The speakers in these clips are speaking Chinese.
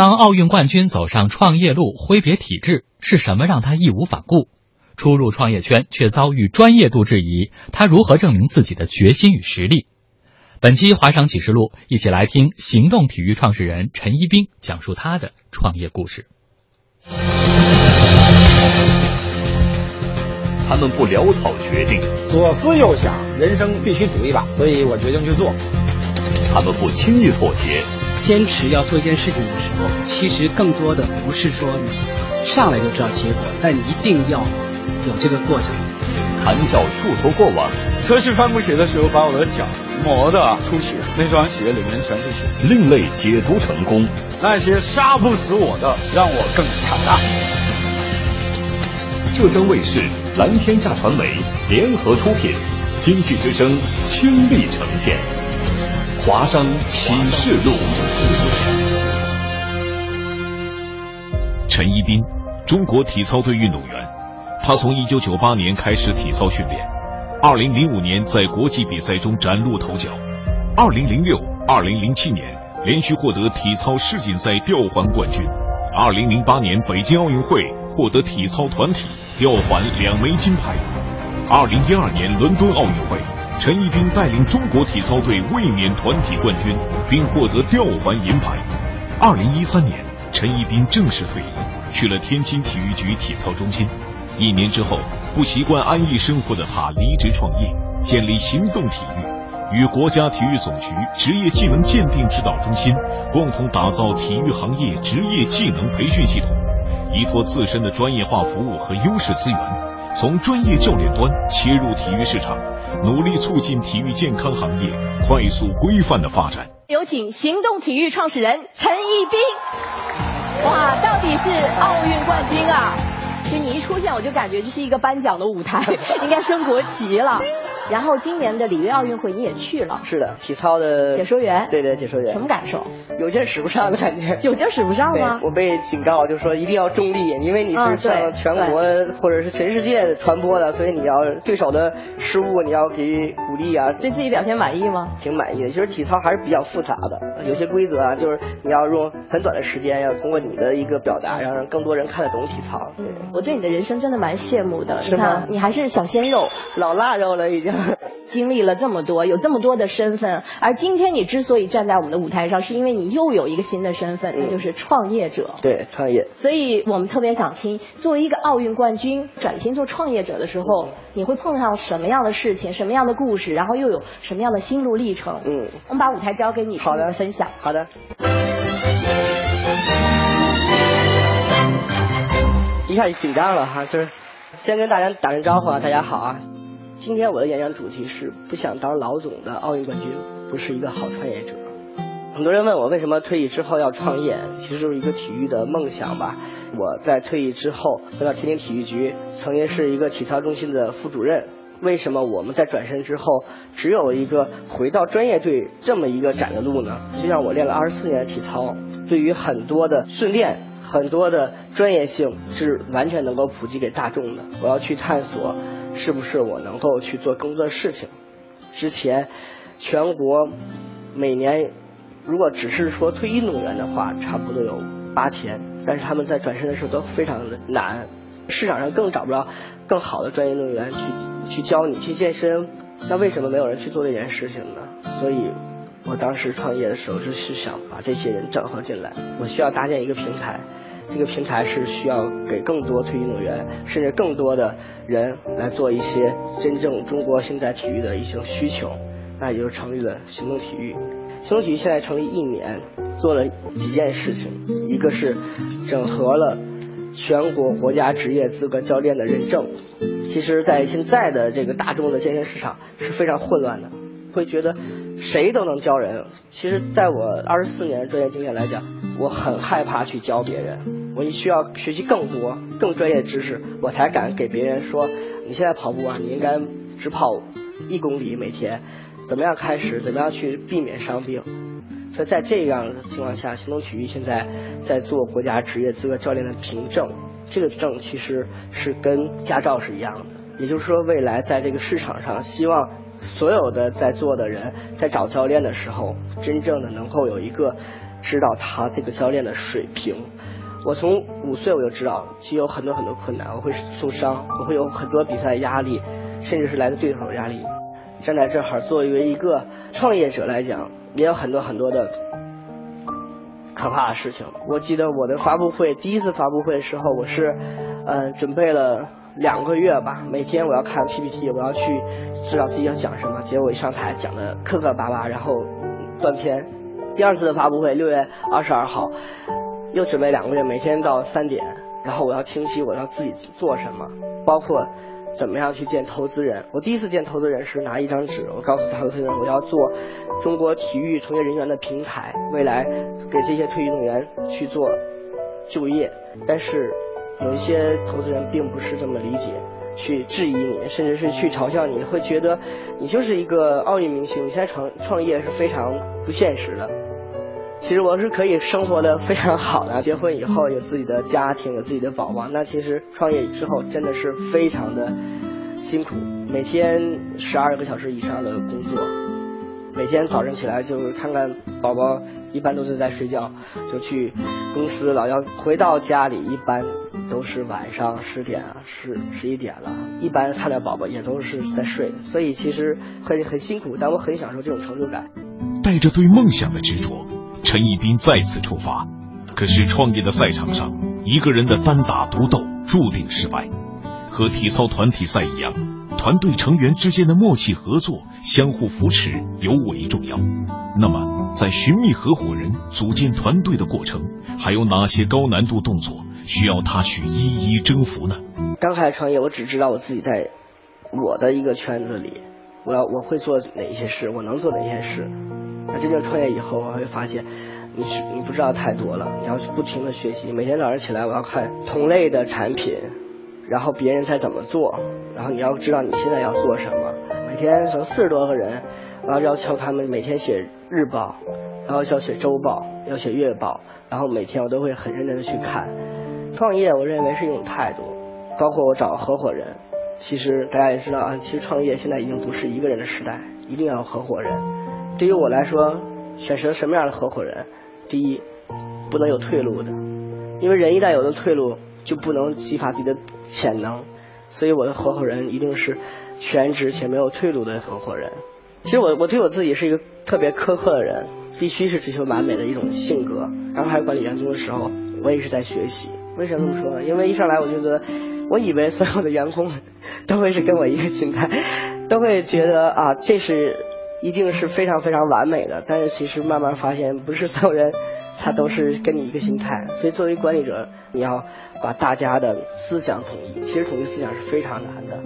当奥运冠军走上创业路挥别体制，是什么让他义无反顾？初入创业圈却遭遇专业度质疑，他如何证明自己的决心与实力？本期《华商启示录》，一起来听行动体育创始人陈一冰讲述他的创业故事。他们不潦草决定，左思右想，人生必须赌一把，所以我决定去做。他们不轻易妥协，坚持要做一件事情的时候，其实更多的不是说你上来就知道结果，但你一定要有这个过程。谈笑述说过往，测试帆布鞋的时候把我的脚磨得出血，那双鞋里面全是血。另类解读成功，那些杀不死我的，让我更强大。浙江卫视、蓝天下传媒联合出品，经济之声倾力呈现。华商启示录，陈一冰，中国体操队运动员。他从1998年开始体操训练，2005年在国际比赛中崭露头角，2006、2007年连续获得体操世锦赛吊环冠军，2008年北京奥运会获得体操团体吊环2枚金牌，2012年伦敦奥运会陈一冰带领中国体操队卫冕团体冠军，并获得吊环银牌。2013年，陈一冰正式退役，去了天津体育局体操中心。1年之后，不习惯安逸生活的他离职创业，建立行动体育，与国家体育总局职业技能鉴定指导中心共同打造体育行业职业技能培训系统，依托自身的专业化服务和优势资源，从专业教练端切入体育市场，努力促进体育健康行业快速规范的发展。有请行动体育创始人陈一冰。哇，到底是奥运冠军啊！就你一出现，我就感觉这是一个颁奖的舞台，应该升国旗了。然后今年的里约奥运会你也去了？是的，体操的解说员。对对，解说员。什么感受？有劲儿使不上的感觉。有劲儿使不上吗？我被警告就说一定要中立，因为你是向全国或者是全世界传播的，所以你要对手的失误你要给予鼓励啊。对自己表现满意吗？挺满意的。其实体操还是比较复杂的，有些规则啊，就是你要用很短的时间，要通过你的一个表达，让更多人看得懂体操。对，我对你的人生真的蛮羡慕的。是吗？你还是小鲜肉，老腊肉了已经。经历了这么多，有这么多的身份，而今天你之所以站在我们的舞台上，是因为你又有一个新的身份，那就是创业者。对，创业。所以我们特别想听，作为一个奥运冠军转型做创业者的时候，你会碰上什么样的事情，什么样的故事，然后又有什么样的心路历程？我们把舞台交给你，好的，分享。好的。一下就紧张了哈，就是先跟大家打声招呼啊，大家好啊。今天我的演讲主题是不想当老总的奥运冠军不是一个好创业者。很多人问我为什么退役之后要创业，其实就是一个体育的梦想吧。我在退役之后回到天津体育局，曾经是一个体操中心的副主任。为什么我们在转身之后只有一个回到专业队这么一个窄的路呢？就像我练了24年的体操，对于很多的训练，很多的专业性是完全能够普及给大众的。我要去探索是不是我能够去做更多的事情。之前全国每年如果只是说退役运动员的话，差不多有8000，但是他们在转身的时候都非常的难，市场上更找不到更好的专业运动员去教你去健身。那为什么没有人去做这件事情呢？所以我当时创业的时候就是想把这些人整合进来，我需要搭建一个平台，这个平台是需要给更多退役运动员，甚至更多的人来做一些真正中国现代体育的一些需求。那也就是成立了行动体育。行动体育现在成立1年，做了几件事情。一个是整合了全国国家职业资格教练的认证。其实在现在的这个大众的健身市场是非常混乱的，会觉得谁都能教人。其实在我24年专业经验来讲，我很害怕去教别人，我需要学习更多更专业的知识，我才敢给别人说你现在跑步啊，你应该只跑1公里每天，怎么样开始，怎么样去避免伤病。所以在这样的情况下，行动体育现在在做国家职业资格教练的凭证。这个证其实是跟驾照是一样的，也就是说未来在这个市场上，希望所有的在做的人在找教练的时候，真正的能够有一个知道他这个教练的水平。我从5岁我就知道，其实有很多很多困难，我会受伤，我会有很多比赛压力，甚至是来自对手的压力。站在这儿，作为一个创业者来讲，也有很多很多的可怕的事情。我记得我的发布会，第一次发布会的时候，我是准备了2个月吧，每天我要看 PPT， 我要去知道自己要讲什么。结果我一上台讲的磕磕巴巴，然后断片。第二次的发布会6月22号，又准备2个月，每天到3点，然后我要清晰我要自己做什么，包括怎么样去见投资人。我第一次见投资人是拿1张纸，我告诉投资人我要做中国体育从业人员的平台，未来给这些退役运动员去做就业。但是有一些投资人并不是这么理解，去质疑你，甚至是去嘲笑你，会觉得你就是一个奥运明星，你现在创业是非常不现实的。其实我是可以生活的非常好的，结婚以后有自己的家庭，有自己的宝宝。那其实创业之后真的是非常的辛苦，每天12个小时以上的工作，每天早晨起来就是看看宝宝，一般都是在睡觉，就去公司了，要回到家里一般都是晚上10点啊，11点了，一般看到宝宝也都是在睡，所以其实很辛苦，但我很享受这种成就感。带着对梦想的执着，陈一斌再次出发。可是创业的赛场上，一个人的单打独斗注定失败。和体操团体赛一样，团队成员之间的默契合作、相互扶持尤为重要。那么在寻觅合伙人、组建团队的过程，还有哪些高难度动作需要他去一一征服呢？刚开始创业，我只知道我自己在我的一个圈子里，我会做哪些事，我能做哪些事。那真正创业以后，我会发现你不知道太多了，你要不停的学习。每天早上起来，我要看同类的产品，然后别人在怎么做，然后你要知道你现在要做什么。每天可能40多个人，然后要求他们每天写日报，然后要写周报，要写月报，然后每天我都会很认真的去看。创业我认为是一种态度，包括我找合伙人。其实大家也知道啊，其实创业现在已经不是一个人的时代，一定要有合伙人。对于我来说，选择什么样的合伙人，第一，不能有退路的，因为人一旦有了退路，就不能激发自己的潜能。所以我的合伙人一定是全职且没有退路的合伙人。其实我对我自己是一个特别苛刻的人，必须是追求完美的一种性格。刚开始管理员工的时候，我也是在学习。为什么这么说呢？因为一上来我觉得，我以为所有的员工都会是跟我一个心态，都会觉得啊，这是一定是非常非常完美的。但是其实慢慢发现，不是所有人他都是跟你一个心态。所以作为管理者，你要把大家的思想统一。其实统一思想是非常难的。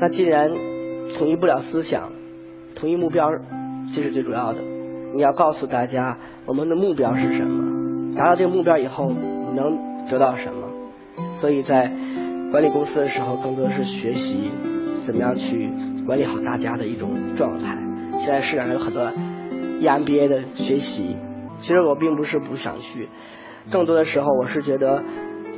那既然统一不了思想，统一目标，这是最主要的。你要告诉大家我们的目标是什么，达到这个目标以后你能得到什么。所以在管理公司的时候，更多是学习怎么样去管理好大家的一种状态。现在市场上有很多 EMBA 的学习，其实我并不是不想去，更多的时候我是觉得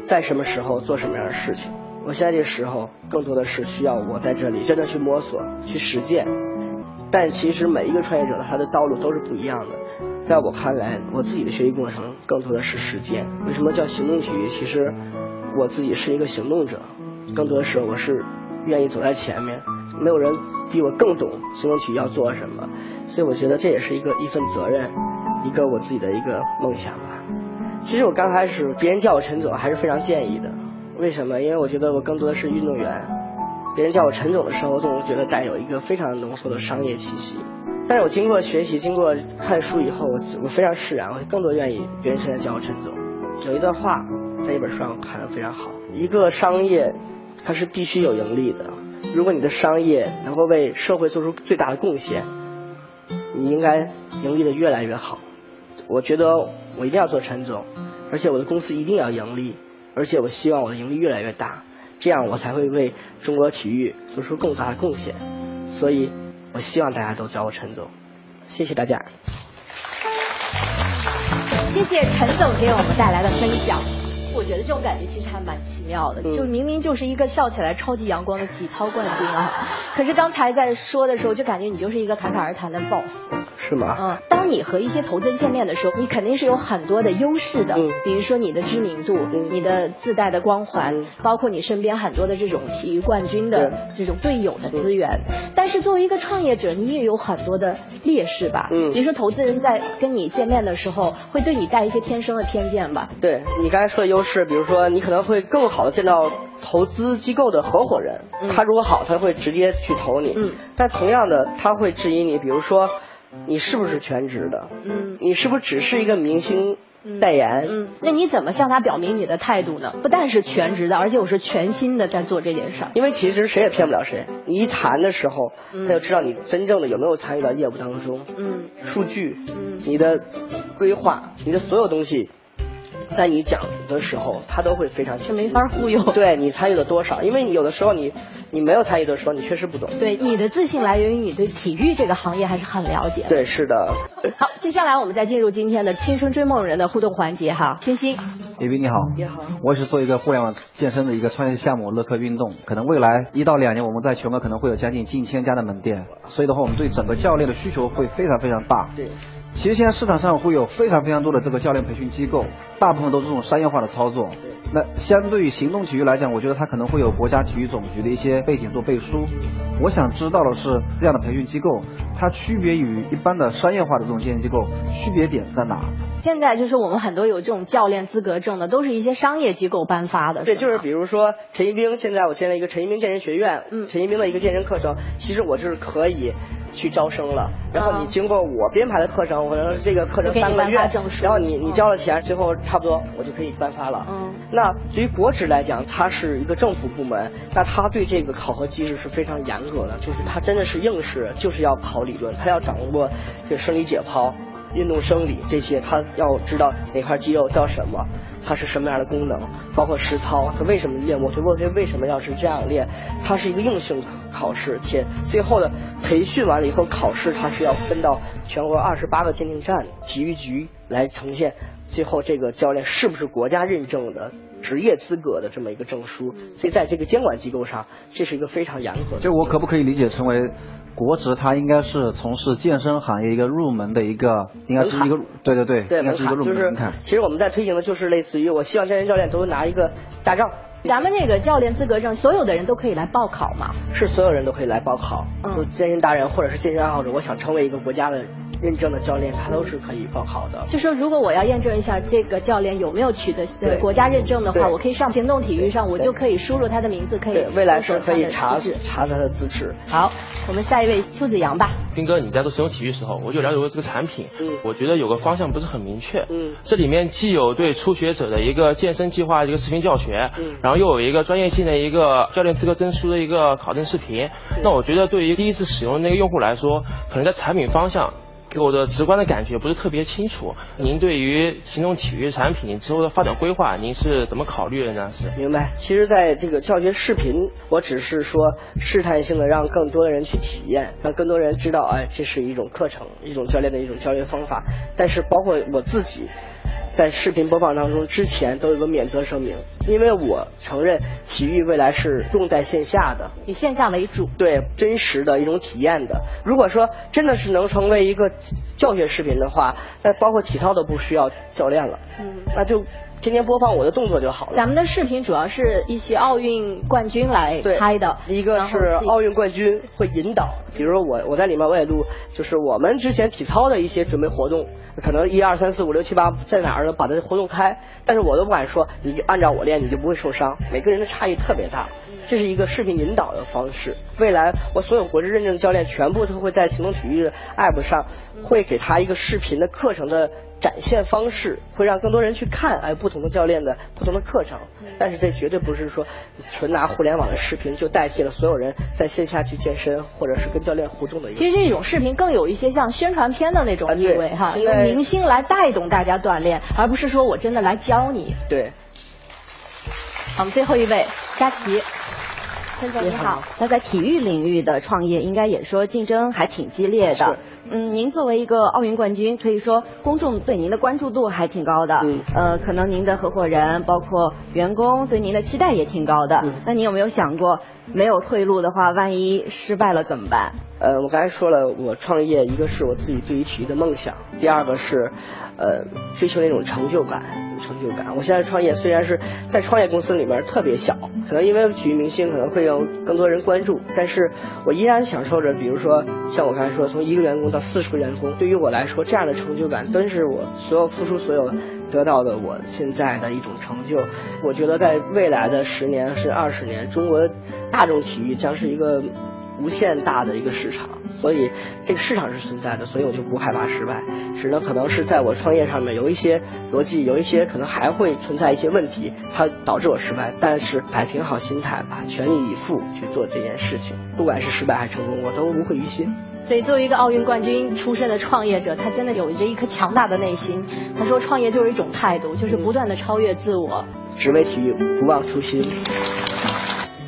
在什么时候做什么样的事情。我现在这个时候更多的是需要我在这里真的去摸索，去实践。但其实每一个创业者他的道路都是不一样的。在我看来，我自己的学习过程更多的是实践。为什么叫行动体育？其实我自己是一个行动者，更多的是我是愿意走在前面，没有人比我更懂行动体育要做什么。所以我觉得这也是一份责任，一个我自己的一个梦想吧。其实我刚开始别人叫我陈总还是非常介意的，为什么？因为我觉得我更多的是运动员，别人叫我陈总的时候，我总觉得带有一个非常浓厚的商业气息。但是我经过学习，经过看书以后，我非常释然，我更多愿意别人现在叫我陈总。有一段话在一本书上看得非常好，一个商业它是必须有盈利的，如果你的商业能够为社会做出最大的贡献，你应该盈利的越来越好。我觉得我一定要做陈总，而且我的公司一定要盈利，而且我希望我的盈利越来越大，这样我才会为中国体育做出更大的贡献。所以我希望大家都叫我陈总，谢谢大家。谢谢陈总给我们带来的分享。我觉得这种感觉其实还蛮奇妙的，就明明就是一个笑起来超级阳光的体操冠军啊，可是刚才在说的时候就感觉你就是一个侃侃而谈的 boss。 是吗？嗯，当你和一些投资人见面的时候，你肯定是有很多的优势的，比如说你的知名度，你的自带的光环，包括你身边很多的这种体育冠军的这种队友的资源。但是作为一个创业者，你也有很多的劣势吧，比如说投资人在跟你见面的时候会对你带一些天生的偏见吧。对，你刚才说的优势，比如说你可能会更好的见到投资机构的合伙人，他如果好他会直接去投你，但同样的他会质疑你，比如说你是不是全职的，你是不是只是一个明星代言，那你怎么向他表明你的态度呢？不但是全职的，而且我是全心的在做这件事儿。因为其实谁也骗不了谁，你一谈的时候，他就知道你真正的有没有参与到业务当中，数据，你的规划，你的所有东西，在你讲的时候他都会非常清楚，没法忽悠。对，你参与了多少，因为你有的时候你没有参与的时候你确实不懂。对，你的自信来源于你对体育这个行业还是很了解。对，是的。好，接下来我们再进入今天的青春追梦人的互动环节哈。欣欣。AB 你好。你好。我是做一个互联网健身的一个创业项目乐客运动，可能未来1到2年我们在全国可能会有将近近1000家的门店，所以的话我们对整个教练的需求会非常非常大。对，其实现在市场上会有非常非常多的这个教练培训机构，大部分都是这种商业化的操作。那相对于行动体育来讲，我觉得它可能会有国家体育总局的一些背景做背书。我想知道的是，这样的培训机构它区别于一般的商业化的这种健身机构区别点在哪？现在就是我们很多有这种教练资格证的都是一些商业机构颁发的。对，就是比如说陈一冰，现在我建了一个陈一冰健身学院，陈一冰的一个健身课程，其实我就是可以去招生了，然后你经过我编排的课程，我能这个课程3个月，然后你交了钱，最后差不多我就可以颁发了。那对于国职来讲，它是一个政府部门，那它对这个考核机制是非常严格的，就是它真的是应试，就是要考理论，它要掌握这个生理解剖、运动生理这些，它要知道哪块肌肉叫什么，它是什么样的功能，包括实操，它为什么练，我对卧推为什么要是这样练，它是一个硬性考试，且最后的培训完了以后考试，它是要分到全国28个鉴定站，体育局来呈现最后这个教练是不是国家认证的职业资格的这么一个证书。所以在这个监管机构上，这是一个非常严格的。就我可不可以理解成为国职它应该是从事健身行业一个入门的一个，应该是一个，对对对，应该是一个入门门槛。其实我们在推行的就是类似于，我希望健身教练都拿一个驾照。咱们这个教练资格证，所有的人都可以来报考吗？是所有人都可以来报考，就健身达人或者是健身爱好者，我想成为一个国家的认证的教练，他都是可以报考的。就说如果我要验证一下这个教练有没有取得国家认证的话，我可以上行动体育上，我就可以输入他的名字，可以未来是可以查他的资质。好，我们下一位邱子阳吧。斌哥，你在做行动体育时候，我就了解过这个产品，我觉得有个方向不是很明确，这里面既有对初学者的一个健身计划一个视频教学，然后又有一个专业性的一个教练资格证书的一个考证视频，那我觉得对于第一次使用的那个用户来说，可能在产品方向给我的直观的感觉不是特别清楚。您对于行动体育产品之后的发展规划，您是怎么考虑的呢？是明白。其实在这个教学视频，我只是说试探性的让更多的人去体验，让更多人知道，哎，这是一种课程，一种教练的一种教学方法。但是包括我自己在视频播放当中之前都有个免责声明，因为我承认体育未来是重在线下的，以线下为主，对，真实的一种体验的。如果说真的是能成为一个教学视频的话，那包括体操都不需要教练了，那就天天播放我的动作就好了。咱们的视频主要是一些奥运冠军来拍的，一个是奥运冠军会引导，比如说我在里面我也录，就是我们之前体操的一些准备活动，可能1、2、3、4、5、6、7、8在哪儿呢，把它活动开，但是我都不敢说你按照我练你就不会受伤，每个人的差异特别大。这是一个视频引导的方式，未来我所有国际认证教练全部都会在行动体育 APP 上会给他一个视频的课程的展现方式，会让更多人去看，哎，不同的教练的不同的课程。但是这绝对不是说纯拿互联网的视频就代替了所有人在线下去健身或者是跟教练互动的一个。其实这种视频更有一些像宣传片的那种意味哈，由明星来带动大家锻炼，而不是说我真的来教你。对。好，我们最后一位佳琪。孙总你好。那在体育领域的创业，应该也说竞争还挺激烈的。嗯，您作为一个奥运冠军，可以说公众对您的关注度还挺高的。嗯。可能您的合伙人，包括员工对您的期待也挺高的。嗯。那你有没有想过，没有退路的话，万一失败了怎么办？我刚才说了，我创业一个是我自己对于体育的梦想，第二个是，追求那种成就感。我现在创业虽然是在创业公司里面特别小，可能因为体育明星可能会有更多人关注，但是我依然享受着，比如说像我刚才说，从一个员工到40个员工，对于我来说这样的成就感都是我所有付出所有得到的我现在的一种成就。我觉得在未来的10年甚至20年，中国大众体育将是一个无限大的一个市场，所以这个市场是存在的，所以我就不害怕失败。只能可能是在我创业上面有一些逻辑，有一些可能还会存在一些问题，它导致我失败，但是摆平好心态，把全力以赴去做这件事情，不管是失败还是成功，我都无愧于心。所以作为一个奥运冠军出身的创业者，他真的有着一颗强大的内心。他说创业就是一种态度，就是不断的超越自我，只为体育不忘初心。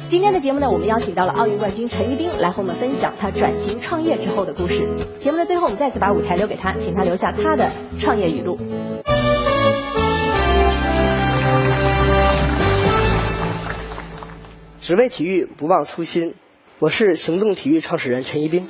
今天的节目呢，我们邀请到了奥运冠军陈一冰来和我们分享他转型创业之后的故事。节目的最后，我们再次把舞台留给他，请他留下他的创业语录。只为体育不忘初心，我是行动体育创始人陈一冰。